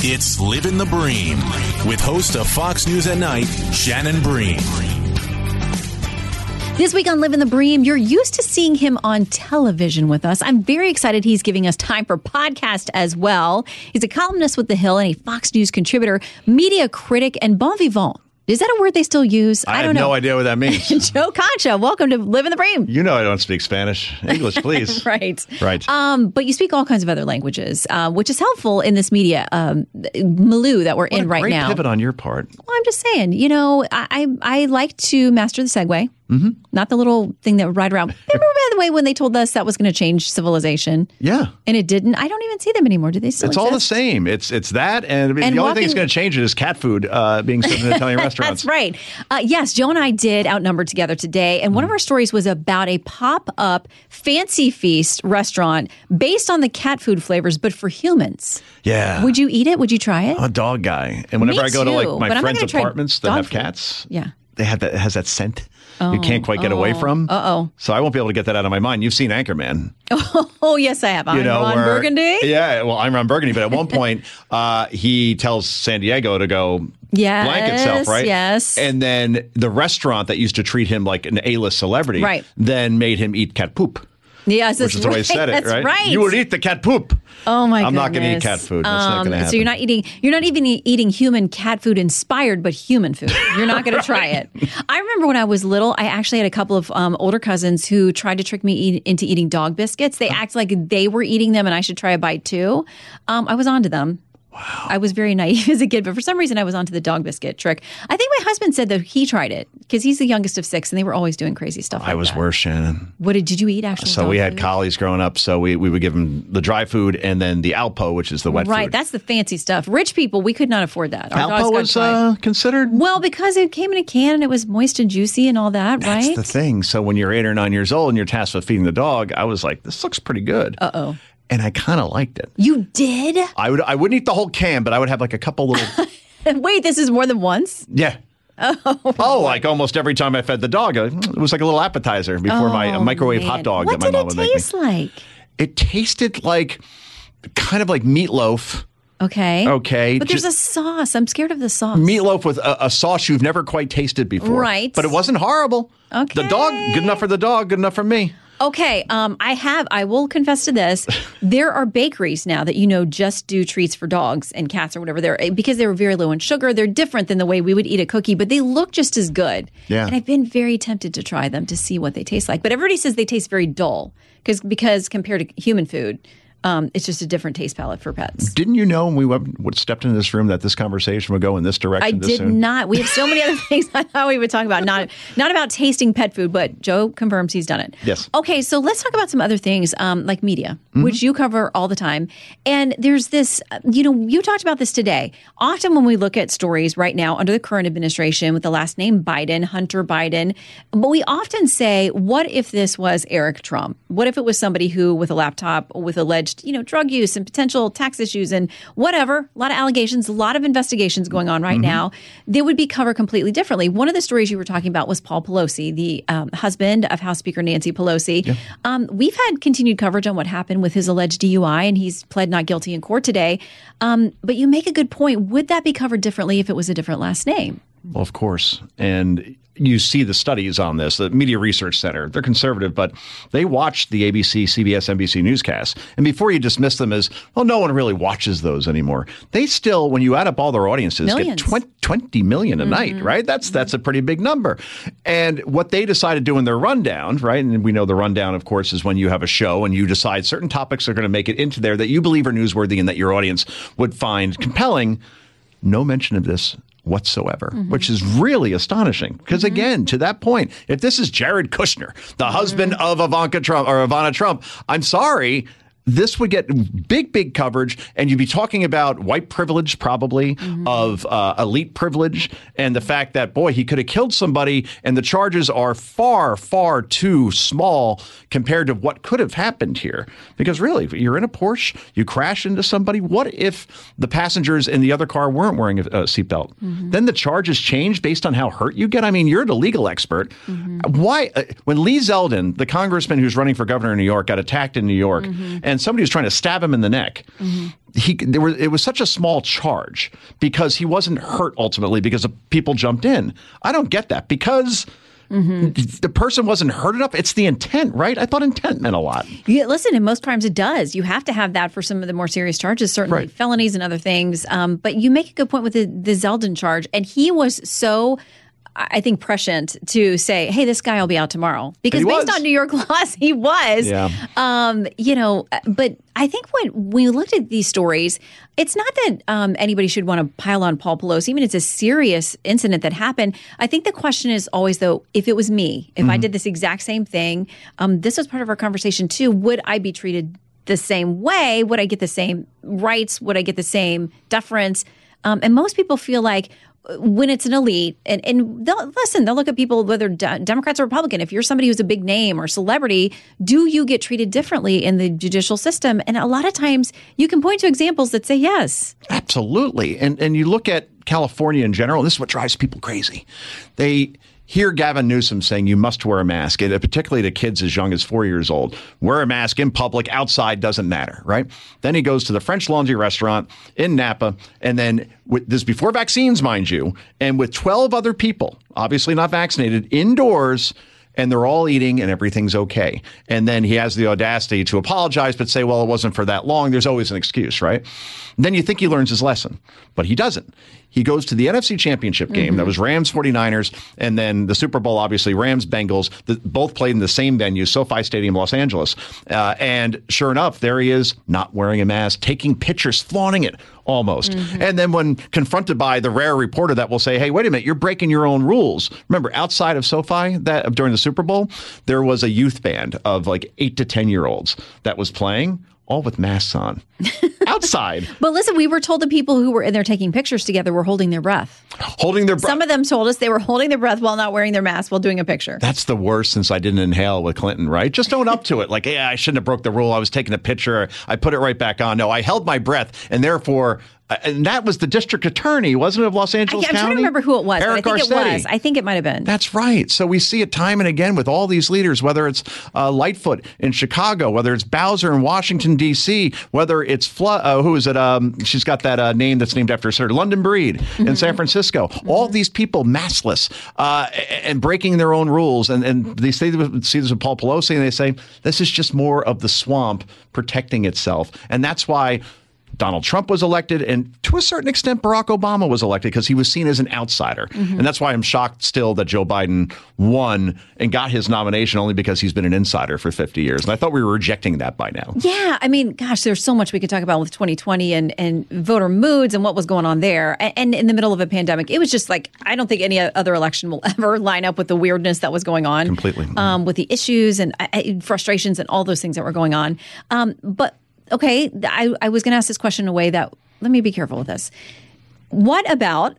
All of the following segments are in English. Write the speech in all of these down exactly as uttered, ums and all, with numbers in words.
It's Livin' the Bream with host of Fox News at Night, Shannon Bream. This week on Livin' the Bream, you're used to seeing him on television with us. I'm very excited he's giving us time for podcast as well. He's a columnist with The Hill and a Fox News contributor, media critic, and bon vivant. Is that a word they still use? I, I don't have know. no idea what that means. Joe Concha, welcome to Livin' the Bream. You know I don't speak Spanish. English, please. Right. Right. Um, but you speak all kinds of other languages, uh, which is helpful in this media um, milieu that we're what in a right great now. Great pivot on your part. Well, I'm just saying, you know, I I, I like to master the segue. Mm-hmm. Not the little thing that would ride around. Remember, by the way, when they told us that was going to change civilization? Yeah. And it didn't. I don't even see them anymore. Do they still It's exist? all the same. It's it's that. And, I mean, and the only walking... thing that's going to change it is cat food uh, being served in Italian restaurants. That's right. Uh, yes, Joe and I did Outnumbered together today. And one of our stories was about a pop-up fancy feast restaurant based on the cat food flavors, but for humans. Yeah. Would you eat it? Would you try it? I'm a dog guy. And whenever Me I go too, to like my friends' apartments that have food. cats. Yeah. They have that, it has that scent oh, you can't quite get oh, away from. Uh-oh. So I won't be able to get that out of my mind. You've seen Anchorman. Oh, yes, I have. I'm you know, Ron where, Burgundy. Yeah, well, I'm Ron Burgundy. But at one point, uh, he tells San Diego to go yes, blank itself, right? Yes. And then the restaurant that used to treat him like an A-list celebrity right. then made him eat cat poop. Yes, that's Which is the way right. he said it, that's right? right? You would eat the cat poop. Oh my god! I'm goodness. not going to eat cat food. That's um, not going to happen. So you're not eating. You're not even eating human cat food inspired, but human food. You're not going right. to try it. I remember when I was little, I actually had a couple of um, older cousins who tried to trick me eat, into eating dog biscuits. They oh. act like they were eating them, and I should try a bite too. Um, I was onto them. Wow. I was very naive as a kid, but for some reason I was onto the dog biscuit trick. I think my husband said that he tried it because he's the youngest of six, and they were always doing crazy stuff. Like I was that. worse, Shannon. What did, did you eat? Actually, so we had food? collies growing up, so we, we would give them the dry food and then the Alpo, which is the wet right, food. Right, that's the fancy stuff. Rich people, we could not afford that. Our Alpo was uh, considered well because it came in a can and it was moist and juicy and all that. That's right, that's the thing. So when you're eight or nine years old and you're tasked with feeding the dog, I was like, this looks pretty good. Uh oh. And I kind of liked it. You did? I would. I wouldn't eat the whole can, but I would have like a couple little. Wait, this is more than once? Yeah. Oh. Oh, like almost every time I fed the dog, it was like a little appetizer before oh, my a microwave man. hot dog what that my mom would make. What did it taste like? It tasted like, kind of like meatloaf. Okay. Okay. But there's Just, a sauce. I'm scared of the sauce. Meatloaf with a, a sauce you've never quite tasted before. Right. But it wasn't horrible. Okay. The dog, good enough for the dog, good enough for me. Okay, um, I have, I will confess to this, there are bakeries now that, you know, just do treats for dogs and cats or whatever, they're because they were very low in sugar, they're different than the way we would eat a cookie, but they look just as good. Yeah. And I've been very tempted to try them to see what they taste like. But everybody says they taste very dull because because compared to human food, um, it's just a different taste palette for pets. Didn't you know when we went, stepped into this room that this conversation would go in this direction I this did soon? Not. We have so many other things I thought we would talk about. Not not about tasting pet food, but Joe confirms he's done it. Yes. Okay, so let's talk about some other things um, like media, mm-hmm. which you cover all the time. And there's this, you know, you talked about this today. Often when we look at stories right now under the current administration with the last name Biden, Hunter Biden, but we often say, what if this was Eric Trump? What if it was somebody who, with a laptop, with alleged you know, drug use and potential tax issues and whatever, a lot of allegations, a lot of investigations going on right mm-hmm. now, they would be covered completely differently. One of the stories you were talking about was Paul Pelosi, the um, husband of House Speaker Nancy Pelosi. Yeah. Um, we've had continued coverage on what happened with his alleged D U I, and he's pled not guilty in court today. Um, but you make a good point. Would that be covered differently if it was a different last name? Well, of course. And you see the studies on this, the Media Research Center. They're conservative, but they watch the A B C, C B S, N B C newscasts. And before you dismiss them as, well, no one really watches those anymore. They still, when you add up all their audiences, Millions. get twenty million a mm-hmm. night, right? That's that's a pretty big number. And what they decide to do in their rundown, right? And we know the rundown, of course, is when you have a show and you decide certain topics are going to make it into there that you believe are newsworthy and that your audience would find compelling. No mention of this whatsoever, mm-hmm. which is really astonishing. Because mm-hmm. again, to that point, if this is Jared Kushner, the mm-hmm. husband of Ivanka Trump or Ivana Trump, I'm sorry, this would get big, big coverage, and you'd be talking about white privilege, probably, mm-hmm. of uh, elite privilege, and the fact that, boy, he could have killed somebody, and the charges are far, far too small compared to what could have happened here. Because really, you're in a Porsche, you crash into somebody. What if the passengers in the other car weren't wearing a, a seatbelt? Mm-hmm. Then the charges change based on how hurt you get. I mean, you're the legal expert. Mm-hmm. Why, uh, when Lee Zeldin, the congressman who's running for governor in New York, got attacked in New York, mm-hmm. and somebody was trying to stab him in the neck, mm-hmm. He, there were, it was such a small charge because he wasn't hurt ultimately because the people jumped in. I don't get that because mm-hmm. the person wasn't hurt enough. It's the intent, right? I thought intent meant a lot. Yeah, listen, and most times it does. You have to have that for some of the more serious charges, certainly right. felonies and other things. Um, but you make a good point with the, the Zeldin charge. And he was so... I think prescient to say, hey, this guy will be out tomorrow because based was. on New York laws, he was, yeah. um, you know, but I think when we looked at these stories, it's not that um, anybody should want to pile on Paul Pelosi. I mean, it's a serious incident that happened. I think the question is always, though, if it was me, if mm-hmm. I did this exact same thing, um, this was part of our conversation too, would I be treated the same way? Would I get the same rights? Would I get the same deference? Um, and most people feel like, when it's an elite, and, and they'll, listen, they'll look at people, whether de- Democrats or Republican, if you're somebody who's a big name or celebrity, do you get treated differently in the judicial system? And a lot of times you can point to examples that say yes. Absolutely. And and you look at California in general, this is what drives people crazy. They hear Gavin Newsom saying you must wear a mask, and particularly to kids as young as four years old. Wear a mask in public, outside doesn't matter, right? Then he goes to the French Laundry restaurant in Napa, and then with, this is before vaccines, mind you, and with twelve other people, obviously not vaccinated, indoors, and they're all eating and everything's okay. And then he has the audacity to apologize, but say, well, it wasn't for that long. There's always an excuse, right? And then you think he learns his lesson, but he doesn't. He goes to the N F C Championship game. Mm-hmm. That was Rams forty-niners. And then the Super Bowl, obviously, Rams Bengals, the, both played in the same venue, SoFi Stadium, Los Angeles. Uh, and sure enough, there he is, not wearing a mask, taking pictures, flaunting it almost. Mm-hmm. And then when confronted by the rare reporter that will say, hey, wait a minute, you're breaking your own rules. Remember, outside of SoFi that during the Super Bowl, there was a youth band of like eight to ten year olds that was playing, all with masks on. Outside. But listen, we were told the people who were in there taking pictures together were holding their breath. Holding their breath. Some of them told us they were holding their breath while not wearing their mask while doing a picture. That's the worst since I didn't inhale with Clinton, right? Just own up to it. Like, yeah, I shouldn't have broke the rule. I was taking a picture. I put it right back on. No, I held my breath and therefore... And that was the district attorney, wasn't it, of Los Angeles I, I'm County? I'm trying to remember who it was. Eric but I think Garcetti. It was. I think it might have been. That's right. So we see it time and again with all these leaders, whether it's uh, Lightfoot in Chicago, whether it's Bowser in Washington, D C, whether it's, Fl- uh, who is it? Um, she's got that uh, name that's named after her, London Breed mm-hmm. in San Francisco. Mm-hmm. All these people maskless uh, and breaking their own rules. And, and they see this with Paul Pelosi, and they say, this is just more of the swamp protecting itself. And that's why Donald Trump was elected, and to a certain extent, Barack Obama was elected because he was seen as an outsider. Mm-hmm. And that's why I'm shocked still that Joe Biden won and got his nomination only because he's been an insider for fifty years. And I thought we were rejecting that by now. Yeah. I mean, gosh, there's so much we could talk about with twenty twenty and, and voter moods and what was going on there. And in the middle of a pandemic, it was just like, I don't think any other election will ever line up with the weirdness that was going on. Completely. Um, with the issues and uh, frustrations and all those things that were going on. Um, but Okay, I, I was going to ask this question in a way that, let me be careful with this. What about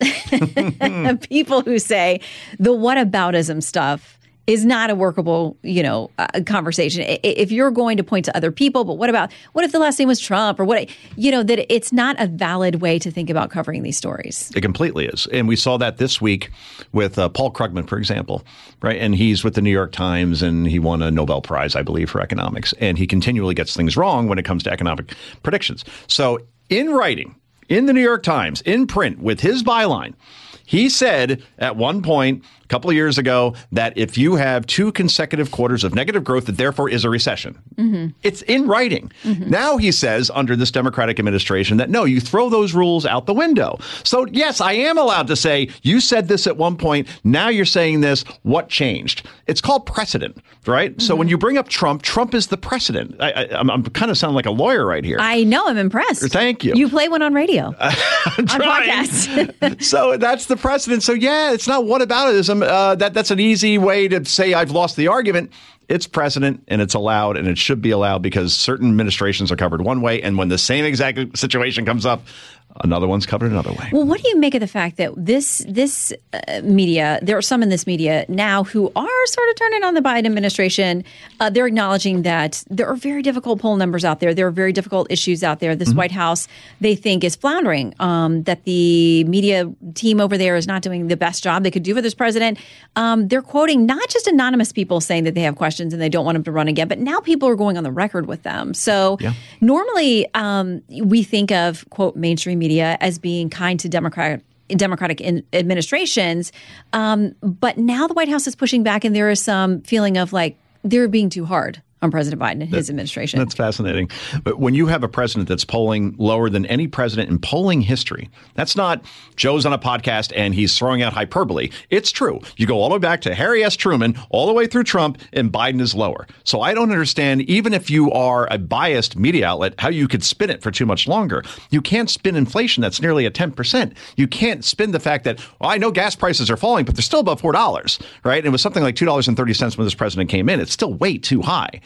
people who say the whataboutism stuff is not a workable, you know, uh, conversation? If you're going to point to other people, but what about, what if the last name was Trump or what, you know, that it's not a valid way to think about covering these stories. It completely is. And we saw that this week with uh, Paul Krugman, for example, right? And he's with the New York Times and he won a Nobel Prize, I believe, for economics. And he continually gets things wrong when it comes to economic predictions. So in writing, in the New York Times, in print, with his byline, he said at one point a couple of years ago that if you have two consecutive quarters of negative growth, that therefore is a recession. Mm-hmm. It's in writing. Mm-hmm. Now he says under this Democratic administration that, no, you throw those rules out the window. So, yes, I am allowed to say you said this at one point. Now you're saying this. What changed? It's called precedent, right? Mm-hmm. So when you bring up Trump, Trump is the precedent. I, I, I'm, I'm kind of sounding like a lawyer right here. I know. I'm impressed. Thank you. You play one on radio. I'm on podcasts. So that's the precedent. So, yeah, it's not whataboutism. Uh, that, that's an easy way to say I've lost the argument. It's precedent, and it's allowed, and it should be allowed because certain administrations are covered one way, and when the same exact situation comes up, another one's covered another way. Well, what do you make of the fact that this this uh, media, there are some in this media now who are sort of turning on the Biden administration. Uh, they're acknowledging that there are very difficult poll numbers out there. There are very difficult issues out there. This mm-hmm. White House, they think, is floundering, um, that the media team over there is not doing the best job they could do for this president. Um, they're quoting not just anonymous people saying that they have questions and they don't want him to run again, but now people are going on the record with them. So yeah. normally um, we think of, quote, mainstream media as being kind to Democratic Democratic in administrations. Um, but now the White House is pushing back, and there is some feeling of like they're being too hard on President Biden and that, his administration. That's fascinating. But when you have a president that's polling lower than any president in polling history, that's not Joe's on a podcast and he's throwing out hyperbole. It's true. You go all the way back to Harry S. Truman, all the way through Trump, and Biden is lower. So I don't understand, even if you are a biased media outlet, how you could spin it for too much longer. You can't spin inflation. That's nearly a ten percent. You can't spin the fact that, well, I know gas prices are falling, but they're still above four dollars, right? It was something like two dollars and thirty cents when this president came in. It's still way too high.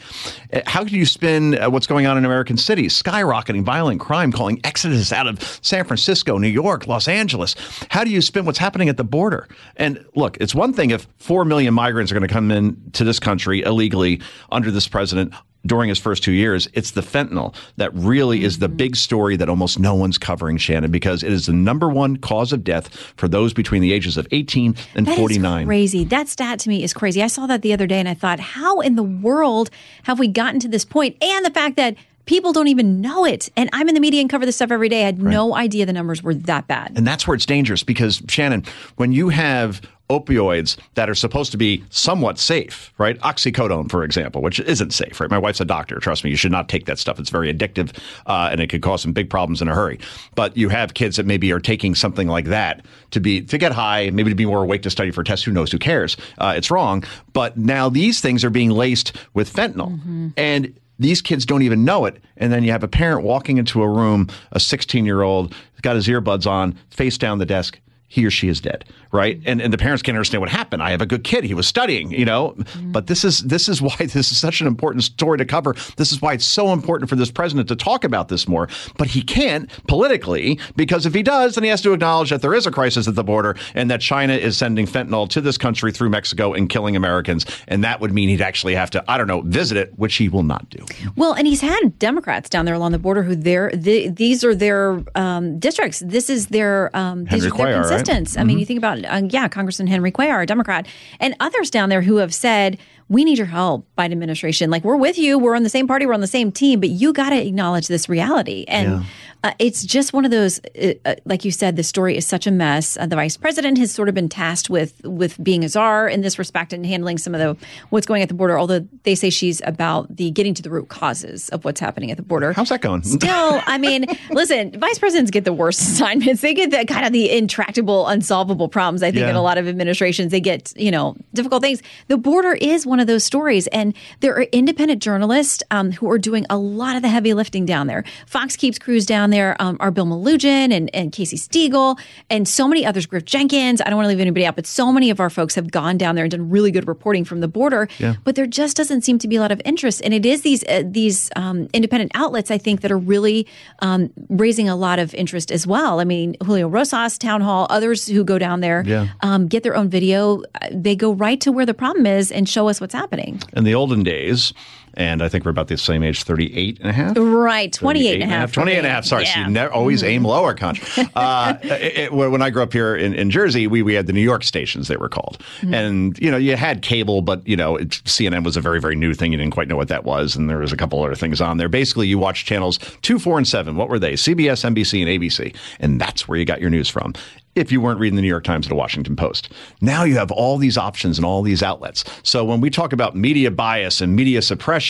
How do you spin what's going on in American cities? Skyrocketing violent crime, calling exodus out of San Francisco, New York, Los Angeles. How do you spin what's happening at the border? And look, it's one thing if four million migrants are going to come in to this country illegally under this president during his first two years. It's the fentanyl that really is the big story that almost no one's covering, Shannon, because it is the number one cause of death for those between the ages of eighteen and forty-nine. That is crazy. That stat to me is crazy. I saw that the other day and I thought, how in the world have we gotten to this point? And the fact that people don't even know it. And I'm in the media and cover this stuff every day. I had right. no idea the numbers were that bad. And that's where it's dangerous because, Shannon, when you have opioids that are supposed to be somewhat safe, right? Oxycodone, for example, which isn't safe, right? My wife's a doctor. Trust me, you should not take that stuff. It's very addictive uh, and it could cause some big problems in a hurry. But you have kids that maybe are taking something like that to be to get high, maybe to be more awake to study for tests. Who knows? Who cares? Uh, it's wrong. But now these things are being laced with fentanyl. Mm-hmm. And these kids don't even know it. And then you have a parent walking into a room, a sixteen-year-old, got his earbuds on, face down the desk. He or she is dead, right? And and the parents can't understand what happened. I have a good kid. He was studying, you know. Mm-hmm. But this is this is why this is such an important story to cover. This is why it's so important for this president to talk about this more. But he can't politically, because if he does, then he has to acknowledge that there is a crisis at the border and that China is sending fentanyl to this country through Mexico and killing Americans. And that would mean he'd actually have to, I don't know, visit it, which he will not do. Well, and he's had Democrats down there along the border who they're, they, these are their um, districts. This is their um, Henry Cuellar, right? I mean, mm-hmm. you think about, um, yeah, Congressman Henry Cuellar, a Democrat, and others down there who have said, we need your help, Biden administration. Like, we're with you. We're on the same party. We're on the same team. But you got to acknowledge this reality. And yeah. uh, it's just one of those, uh, like you said, the story is such a mess. Uh, the vice president has sort of been tasked with with being a czar in this respect and handling some of the what's going at the border, although they say she's about the getting to the root causes of what's happening at the border. How's that going? Still, I mean, listen, vice presidents get the worst assignments. They get the kind of the intractable, unsolvable problems, I think, yeah. in a lot of administrations. They get, you know, difficult things. The border is one One of those stories. And there are independent journalists um, who are doing a lot of the heavy lifting down there. Fox keeps crews down there, um, are Bill Malugin and, and Casey Stegall and so many others, Griff Jenkins. I don't want to leave anybody out, but so many of our folks have gone down there and done really good reporting from the border. Yeah. But there just doesn't seem to be a lot of interest. And it is these uh, these um, independent outlets, I think, that are really um, raising a lot of interest as well. I mean, Julio Rosas, Town Hall, others who go down there, yeah. um, get their own video. They go right to where the problem is and show us what's happening. In the olden days, and I think we're about the same age, thirty-eight and a half? Right, twenty-eight and a half. twenty-eight and a half, sorry. Yeah. So you never, always mm-hmm. aim lower, Concha. Uh, it, it, when I grew up here in, in Jersey, we, we had the New York stations, they were called. Mm-hmm. And, you know, you had cable, but, you know, it, C N N was a very, very new thing. You didn't quite know what that was. And there was a couple other things on there. Basically, you watched channels two, four, and seven. What were they? C B S, N B C, and A B C. And that's where you got your news from, if you weren't reading the New York Times or the Washington Post. Now you have all these options and all these outlets. So when we talk about media bias and media suppression,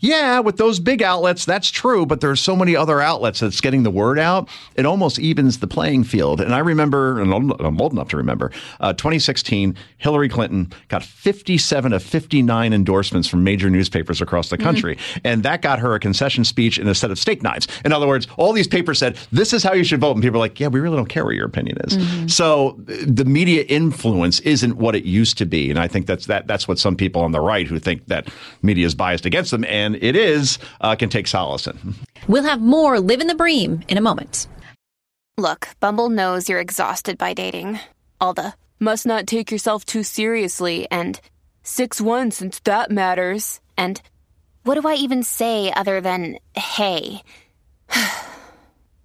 yeah, with those big outlets, that's true. But there are so many other outlets that's getting the word out. It almost evens the playing field. And I remember, and I'm old enough to remember, uh, twenty sixteen, Hillary Clinton got fifty-seven of fifty-nine endorsements from major newspapers across the country. Mm-hmm. And that got her a concession speech and a set of steak knives. In other words, all these papers said, this is how you should vote. And people are like, yeah, we really don't care what your opinion is. Mm-hmm. So the media influence isn't what it used to be. And I think that's that. That's what some people on the right who think that media is biased against them, and it is, uh, can take solace in. We'll have more Live in the Bream in a moment. Look, Bumble knows you're exhausted by dating. All the must not take yourself too seriously and six one since that matters. And what do I even say other than, hey?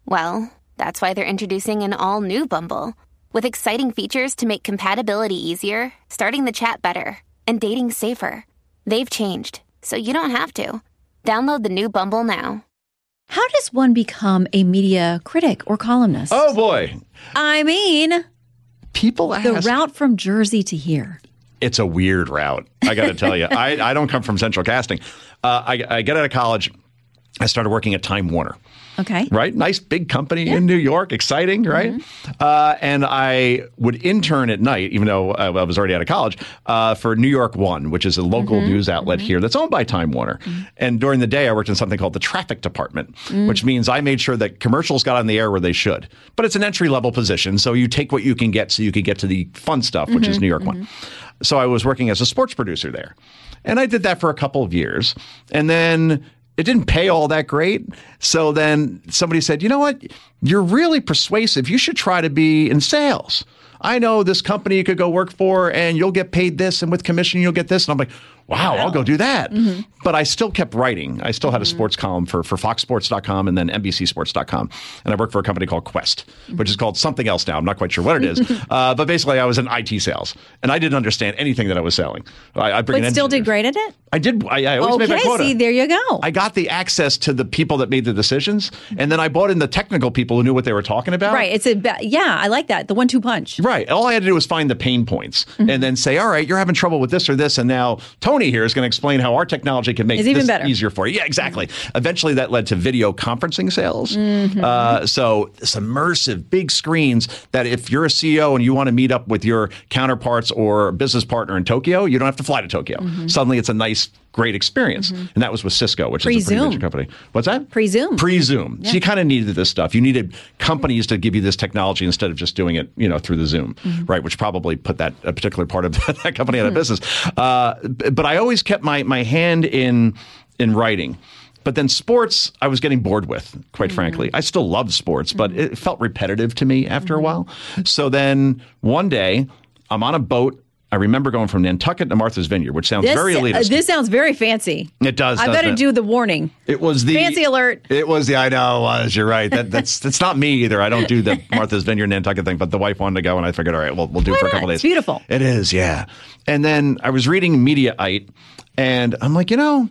Well, that's why they're introducing an all-new Bumble, with exciting features to make compatibility easier, starting the chat better, and dating safer. They've changed, so you don't have to. Download the new Bumble now. How does one become a media critic or columnist? Oh, boy. I mean, people ask. The route from Jersey to here. It's a weird route, I got to tell you. I, I don't come from central casting. Uh, I, I get out of college. I started working at Time Warner. Okay. Right? Nice big company yeah. in New York. Exciting, right? Mm-hmm. Uh, and I would intern at night, even though I was already out of college, uh, for New York One, which is a local mm-hmm. news outlet mm-hmm. here that's owned by Time Warner. Mm-hmm. And during the day, I worked in something called the traffic department, mm-hmm. which means I made sure that commercials got on the air where they should. But it's an entry-level position, so you take what you can get so you can get to the fun stuff, which mm-hmm. is New York mm-hmm. One. So I was working as a sports producer there. And I did that for a couple of years. And then it didn't pay all that great. So then somebody said, you know what? You're really persuasive. You should try to be in sales. I know this company you could go work for and you'll get paid this, and with commission you'll get this. And I'm like, wow, wow. I'll go do that. Mm-hmm. But I still kept writing. I still had a mm-hmm. sports column for, for fox sports dot com and then n b c sports dot com. And I worked for a company called Quest, mm-hmm. which is called something else now. I'm not quite sure what it is. uh, but basically, I was in I T sales. And I didn't understand anything that I was selling. I, I bring but still engineers. Did great at it? I did. I, I always okay, made my quota. Okay, see, there you go. I got the access to the people that made the decisions. And then I brought in the technical people who knew what they were talking about. Right. It's a Yeah, I like that. The one-two punch. Right. All I had to do was find the pain points mm-hmm. and then say, all right, you're having trouble with this or this. And now Tony here is going to explain how our technology can make it's this even easier for you. Yeah, exactly. Mm-hmm. Eventually, that led to video conferencing sales. Mm-hmm. Uh, so this immersive big screens that if you're a C E O and you want to meet up with your counterparts or business partner in Tokyo, you don't have to fly to Tokyo. Mm-hmm. Suddenly, it's a nice, great experience. Mm-hmm. And that was with Cisco, which Pre-Zoom. Is a pretty major company. What's that? Pre-Zoom. Pre-Zoom. Yeah. So you kind of needed this stuff. You needed companies to give you this technology instead of just doing it, you know, through the Zoom, mm-hmm. right? Which probably put that a particular part of that company out of mm-hmm. business. Uh, but I always kept my my hand in in writing. But then sports, I was getting bored with, quite mm-hmm. frankly. I still loved sports, mm-hmm. but it felt repetitive to me after mm-hmm. a while. So then one day, I'm on a boat. I remember going from Nantucket to Martha's Vineyard, which sounds this, very elitist. Uh, this sounds very fancy. It does. I better it? do the warning. It was the fancy alert. It was the I know it was. You're right. That, that's that's not me either. I don't do the Martha's Vineyard Nantucket thing, but the wife wanted to go, and I figured, all right, we'll we'll do Why it for not? a couple days. It's beautiful. It is, yeah. And then I was reading Mediaite, and I'm like, you know,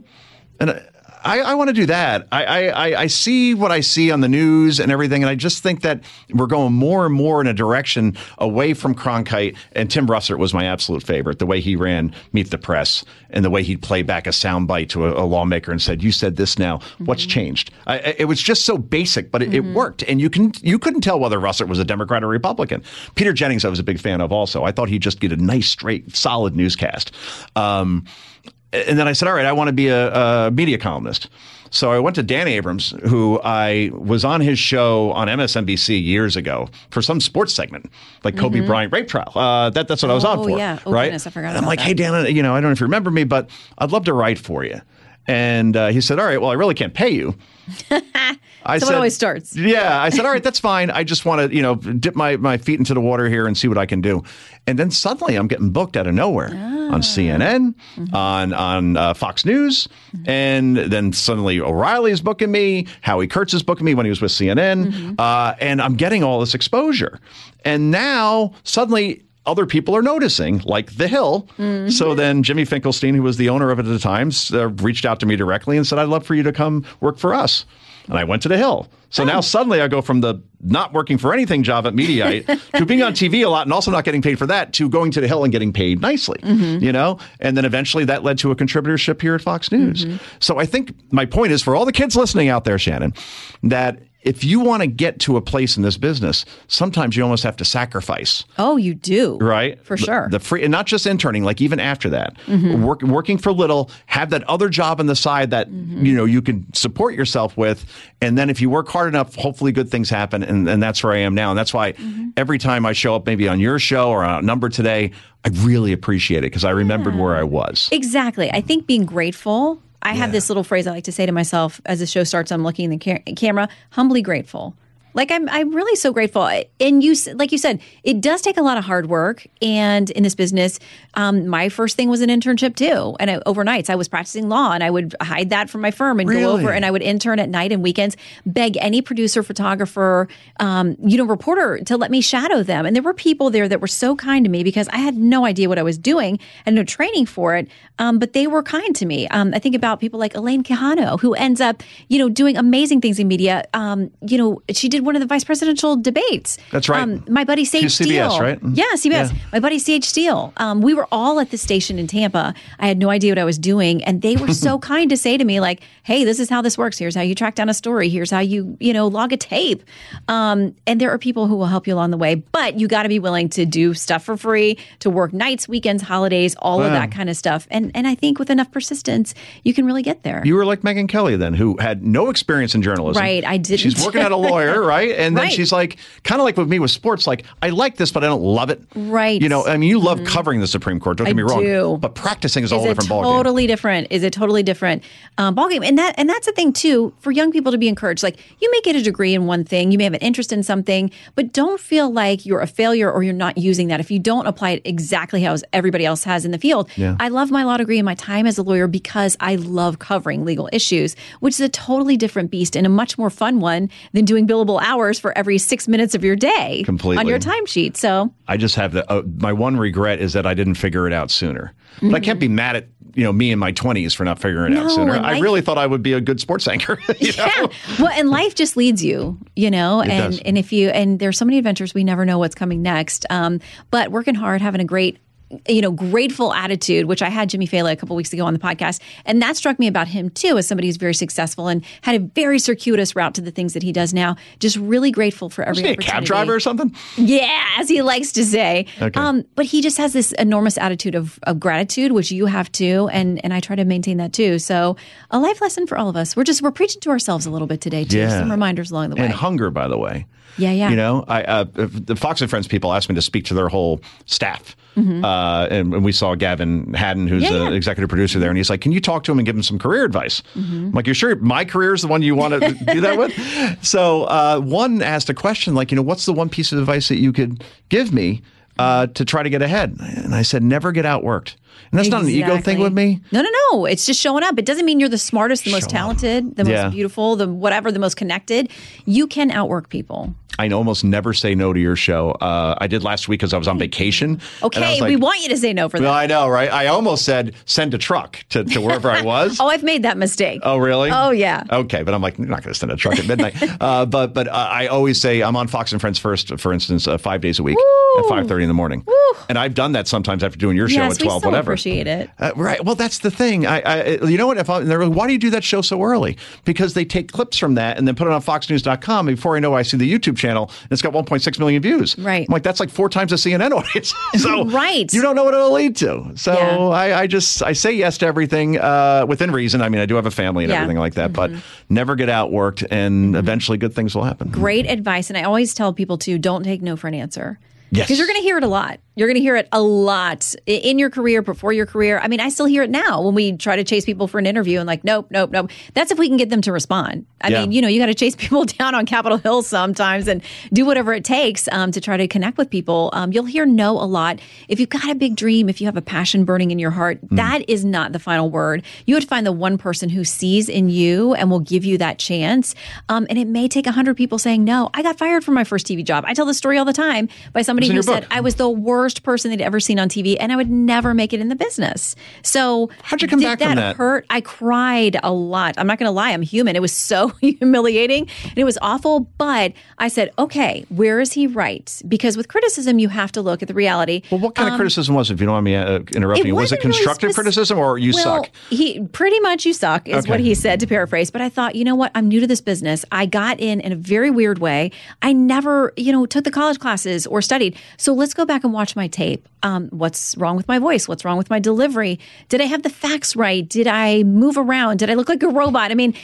and I, I, I want to do that. I, I I see what I see on the news and everything, and I just think that we're going more and more in a direction away from Cronkite. And Tim Russert was my absolute favorite, the way he ran Meet the Press and the way he'd play back a soundbite to a, a lawmaker and said, you said this now. Mm-hmm. What's changed? I, it was just so basic, but it, mm-hmm. it worked. And you can, you couldn't tell whether Russert was a Democrat or Republican. Peter Jennings I was a big fan of also. I thought he'd just get a nice, straight, solid newscast. Um And then I said, all right, I want to be a, a media columnist. So I went to Dan Abrams, who I was on his show on M S N B C years ago for some sports segment, like Kobe mm-hmm. Bryant rape trial. Uh, that, that's what oh, I was on for, yeah. oh, right? Goodness, I forgot and I'm about like, that. Hey, Dan, you know, I don't know if you remember me, but I'd love to write for you. And uh, he said, all right, well, I really can't pay you. I Someone said, always starts. Yeah. I said, all right, that's fine. I just want to, you know, dip my, my feet into the water here and see what I can do. And then suddenly I'm getting booked out of nowhere ah. on C N N, mm-hmm. on on uh, Fox News. Mm-hmm. And then suddenly O'Reilly's booking me. Howie Kurtz is booking me when he was with C N N. Mm-hmm. Uh, and I'm getting all this exposure. And now suddenly other people are noticing, like The Hill. Mm-hmm. So then Jimmy Finkelstein, who was the owner of it at the time, uh, reached out to me directly and said, I'd love for you to come work for us. And I went to The Hill. So oh. now suddenly I go from the not working for anything job at Mediaite to being on T V a lot and also not getting paid for that to going to The Hill and getting paid nicely, mm-hmm. you know? And then eventually that led to a contributorship here at Fox News. Mm-hmm. So I think my point is for all the kids listening out there, Shannon, that if you want to get to a place in this business, sometimes you almost have to sacrifice. Oh, you do. Right? For sure. The, the free, and not just interning, like even after that, mm-hmm. work, working for little, have that other job on the side that, mm-hmm. you know, you can support yourself with. And then if you work hard enough, hopefully good things happen. And, and that's where I am now. And that's why mm-hmm. every time I show up, maybe on your show or on Outnumbered today, I really appreciate it because I remembered yeah. where I was. Exactly. I think being grateful. I yeah. have this little phrase I like to say to myself as the show starts. I'm looking in the ca- camera, humbly grateful. Like I'm, I'm really so grateful. And you, like you said, it does take a lot of hard work. And in this business, um, my first thing was an internship too. And I, overnights, I was practicing law, and I would hide that from my firm and really? go over, and I would intern at night and weekends. Beg any producer, photographer, um, you know, reporter to let me shadow them. And there were people there that were so kind to me because I had no idea what I was doing and no training for it. Um, but they were kind to me. Um, I think about people like Elaine Quijano, who ends up, you know, doing amazing things in media. Um, you know, she did one of the vice presidential debates. That's right. Um, my buddy C H Steele. C B S, right? Yeah, C B S. Yeah. My buddy C H Steele. Um, we were all at this station in Tampa. I had no idea what I was doing. And they were so kind to say to me, like, hey, this is how this works. Here's how you track down a story. Here's how you, you know, log a tape. Um, and there are people who will help you along the way. But you got to be willing to do stuff for free, to work nights, weekends, holidays, all wow. of that kind of stuff. And and I think with enough persistence, you can really get there. You were like Megyn Kelly then, who had no experience in journalism. Right, I didn't. She's working at a lawyer, right? Right. And then right. she's like, kind of like with me with sports, like, I like this, but I don't love it. Right. You know, I mean, you love mm-hmm. covering the Supreme Court. Don't get I me wrong. Do. But practicing is a whole different ballgame. It's totally different. Is a totally different um, ballgame. And that and that's the thing, too, for young people to be encouraged. Like, you may get a degree in one thing. You may have an interest in something, but don't feel like you're a failure or you're not using that if you don't apply it exactly how everybody else has in the field. Yeah. I love my law degree and my time as a lawyer because I love covering legal issues, which is a totally different beast and a much more fun one than doing billable hours for every six minutes of your day completely on your timesheet. So I just have the uh, my one regret is that I didn't figure it out sooner. But mm-hmm. I can't be mad at you know me in my twenties for not figuring it no, out sooner. I life, really thought I would be a good sports anchor. yeah. Know? Well, and life just leads you, you know. It and does. and if you and there's so many adventures, we never know what's coming next. Um, but working hard, having a great. you know, grateful attitude, which I had Jimmy Fallon a couple weeks ago on the podcast. And that struck me about him, too, as somebody who's very successful and had a very circuitous route to the things that he does now. Just really grateful for every opportunity. Is he a cab driver or something? Yeah, as he likes to say. Okay. Um, but he just has this enormous attitude of, of gratitude, which you have, too. And, and I try to maintain that, too. So a life lesson for all of us. We're just, we're preaching to ourselves a little bit today, too. Yeah. Some reminders along the way. And hunger, by the way. Yeah, yeah. You know, I, uh, the Fox and Friends people asked me to speak to their whole staff. Mm-hmm. Uh, and, and we saw Gavin Haddon, who's yeah, yeah. an executive producer there, and he's like, can you talk to him and give him some career advice? Mm-hmm. I'm like, you're sure my career is the one you want to do that with? So uh, one asked a question like, you know, what's the one piece of advice that you could give me uh, to try to get ahead? And I said, never get outworked. And that's exactly. not an ego thing with me. No, no, no. It's just showing up. It doesn't mean you're the smartest, the most showing talented, up. the yeah. most beautiful, the whatever, the most connected. You can outwork people. I almost never say no to your show. Uh, I did last week because I was on vacation. Okay, like, we want you to say no for that. Well, I know, right? I almost said send a truck to, to wherever I was. Oh, I've made that mistake. Oh, really? Oh, yeah. Okay, but I'm like, you're not going to send a truck at midnight. uh, but but uh, I always say I'm on Fox and Friends first, for instance, uh, five days a week Woo! at five thirty in the morning. Woo! And I've done that sometimes after doing your show yes, at twelve, so whatever. Appreciate it. Uh, right. Well, that's the thing. I, I you know what? If I, and they're like, why do you do that show so early? Because they take clips from that and then put it on fox news dot com. And before I know, I see the YouTube channel and it's got one point six million views. Right. I'm like, that's like four times the C N N audience. So right. you don't know what it'll lead to. So yeah. I, I just I say yes to everything uh, within reason. I mean, I do have a family and yeah. everything like that, mm-hmm. but never get outworked, and mm-hmm. eventually good things will happen. Great advice. And I always tell people to don't take no for an answer. Because yes. you're going to hear it a lot. You're going to hear it a lot in your career, before your career. I mean, I still hear it now when we try to chase people for an interview and like, nope, nope, nope. That's if we can get them to respond. I yeah. mean, you know, you got to chase people down on Capitol Hill sometimes and do whatever it takes um, to try to connect with people. Um, you'll hear no a lot. If you've got a big dream, if you have a passion burning in your heart, mm. that is not the final word. You would find the one person who sees in you and will give you that chance. Um, and it may take one hundred people saying, no, I got fired from my first T V job. I tell this story all the time by somebody somebody who said, I was the worst person they'd ever seen on T V and I would never make it in the business. So how'd you come back from that? Hurt? I cried a lot. I'm not going to lie. I'm human. It was so humiliating and it was awful. But I said, okay, where is he right? Because with criticism, you have to look at the reality. Well, what kind um, of criticism was it? If you don't mind me uh, interrupting you, was it constructive really spec- criticism or you well, suck? He pretty much you suck is okay. what he said, to paraphrase. But I thought, you know what? I'm new to this business. I got in in a very weird way. I never, you know, took the college classes or studied. So let's go back and watch my tape. Um, what's wrong with my voice? What's wrong with my delivery? Did I have the facts right? Did I move around? Did I look like a robot? I mean,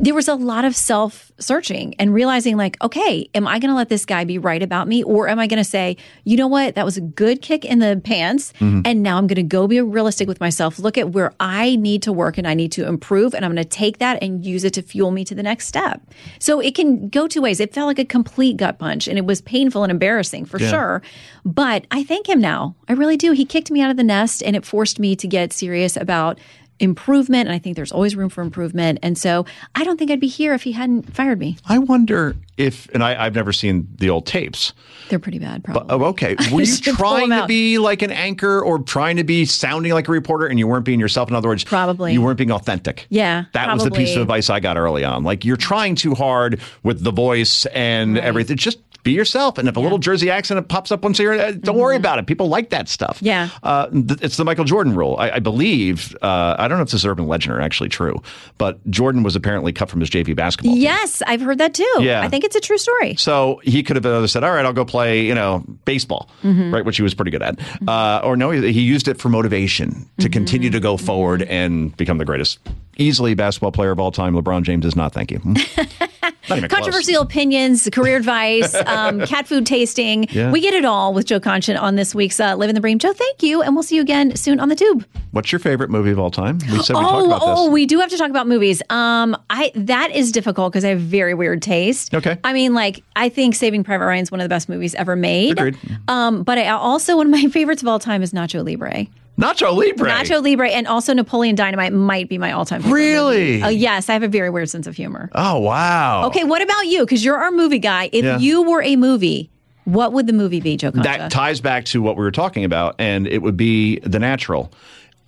there was a lot of self-searching and realizing like, okay, am I going to let this guy be right about me? Or am I going to say, you know what? That was a good kick in the pants. Mm-hmm. And now I'm going to go be realistic with myself. Look at where I need to work and I need to improve. And I'm going to take that and use it to fuel me to the next step. So it can go two ways. It felt like a complete gut punch and it was painful and embarrassing for yeah. sure. But I thank him now. I really do. He kicked me out of the nest and it forced me to get serious about improvement, and I think there's always room for improvement. And so I don't think I'd be here if he hadn't fired me. I wonder if, and I, I've never seen the old tapes. They're pretty bad, probably. But, oh, okay. Were you trying to be like an anchor or trying to be sounding like a reporter and you weren't being yourself? In other words, probably you weren't being authentic. Yeah, That probably. was the piece of advice I got early on. Like you're trying too hard with the voice and right. everything. Just be yourself. And if a yeah. little Jersey accent pops up once a year, don't mm-hmm. worry about it. People like that stuff. Yeah. Uh, th- it's the Michael Jordan rule. I, I believe, uh, I don't know if this is urban legend or actually true, but Jordan was apparently cut from his J V basketball team. Yes, I've heard that too. Yeah. I think it's a true story. So he could have said, all right, I'll go play, you know, baseball, mm-hmm. right, which he was pretty good at. Mm-hmm. Uh, or no, he used it for motivation to mm-hmm. continue to go forward mm-hmm. and become the greatest easily basketball player of all time. LeBron James is not, thank you. Controversial close. opinions, career advice, um, cat food tasting. Yeah. We get it all with Joe Concha on this week's uh, Live in the Bream. Joe, thank you. And we'll see you again soon on the tube. What's your favorite movie of all time? We said we oh, talked about this. Oh, we do have to talk about movies. Um, I That is difficult because I have very weird taste. Okay. I mean, like, I think Saving Private Ryan is one of the best movies ever made. Agreed. Um, but I also, one of my favorites of all time is Nacho Libre. Nacho Libre. Nacho Libre. And also Napoleon Dynamite might be my all-time favorite. Really? Uh, yes. I have a very weird sense of humor. Oh, wow. Okay. What about you? Because you're our movie guy. If yeah. you were a movie, what would the movie be, Joe Concha? That ties back to what we were talking about. And it would be The Natural.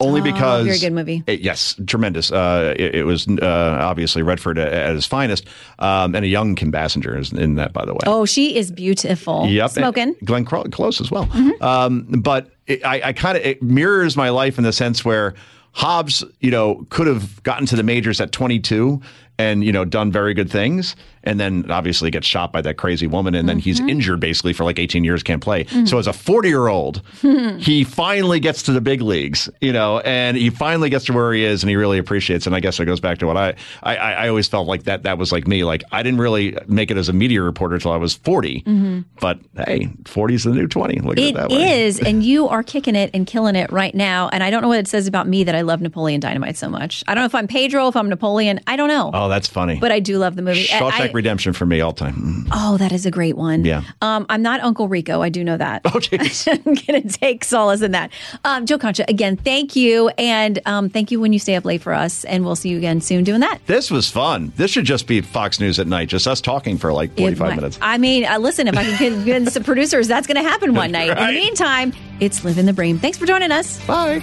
Only oh, because... very good movie. It, yes. Tremendous. Uh, it, it was uh, obviously Redford at, at his finest. Um, and a young Kim Basinger is in that, by the way. Oh, she is beautiful. Yep. Smoking. Glenn Close as well. Mm-hmm. Um, but... I, I kind of, it mirrors my life in the sense where Hobbs, you know, could have gotten to the majors at twenty-two and, you know, done very good things. And then obviously gets shot by that crazy woman. And then mm-hmm. he's injured basically for like eighteen years, can't play. Mm-hmm. So as a forty year old, he finally gets to the big leagues, you know, and he finally gets to where he is and he really appreciates. And I guess it goes back to what I, I, I always felt like that, that was like me. Like I didn't really make it as a media reporter until I was forty, mm-hmm. but hey, forty is the new twenty. Look at it, it that way. It is. And you are kicking it and killing it right now. And I don't know what it says about me that I love Napoleon Dynamite so much. I don't know if I'm Pedro, if I'm Napoleon. I don't know. Oh, that's funny. But I do love the movie. Shawshank I, Redemption for me all time. Oh, that is a great one. Yeah. Um, I'm not Uncle Rico. I do know that. Okay. Oh, I'm going to take solace in that. Um, Joe Concha, again, thank you. And um, thank you when you stay up late for us. And we'll see you again soon doing that. This was fun. This should just be Fox News at night. Just us talking for like forty-five minutes. I mean, uh, listen, if I can convince the producers, that's going to happen one night. Right. In the meantime, it's Live in the Bream. Thanks for joining us. Bye.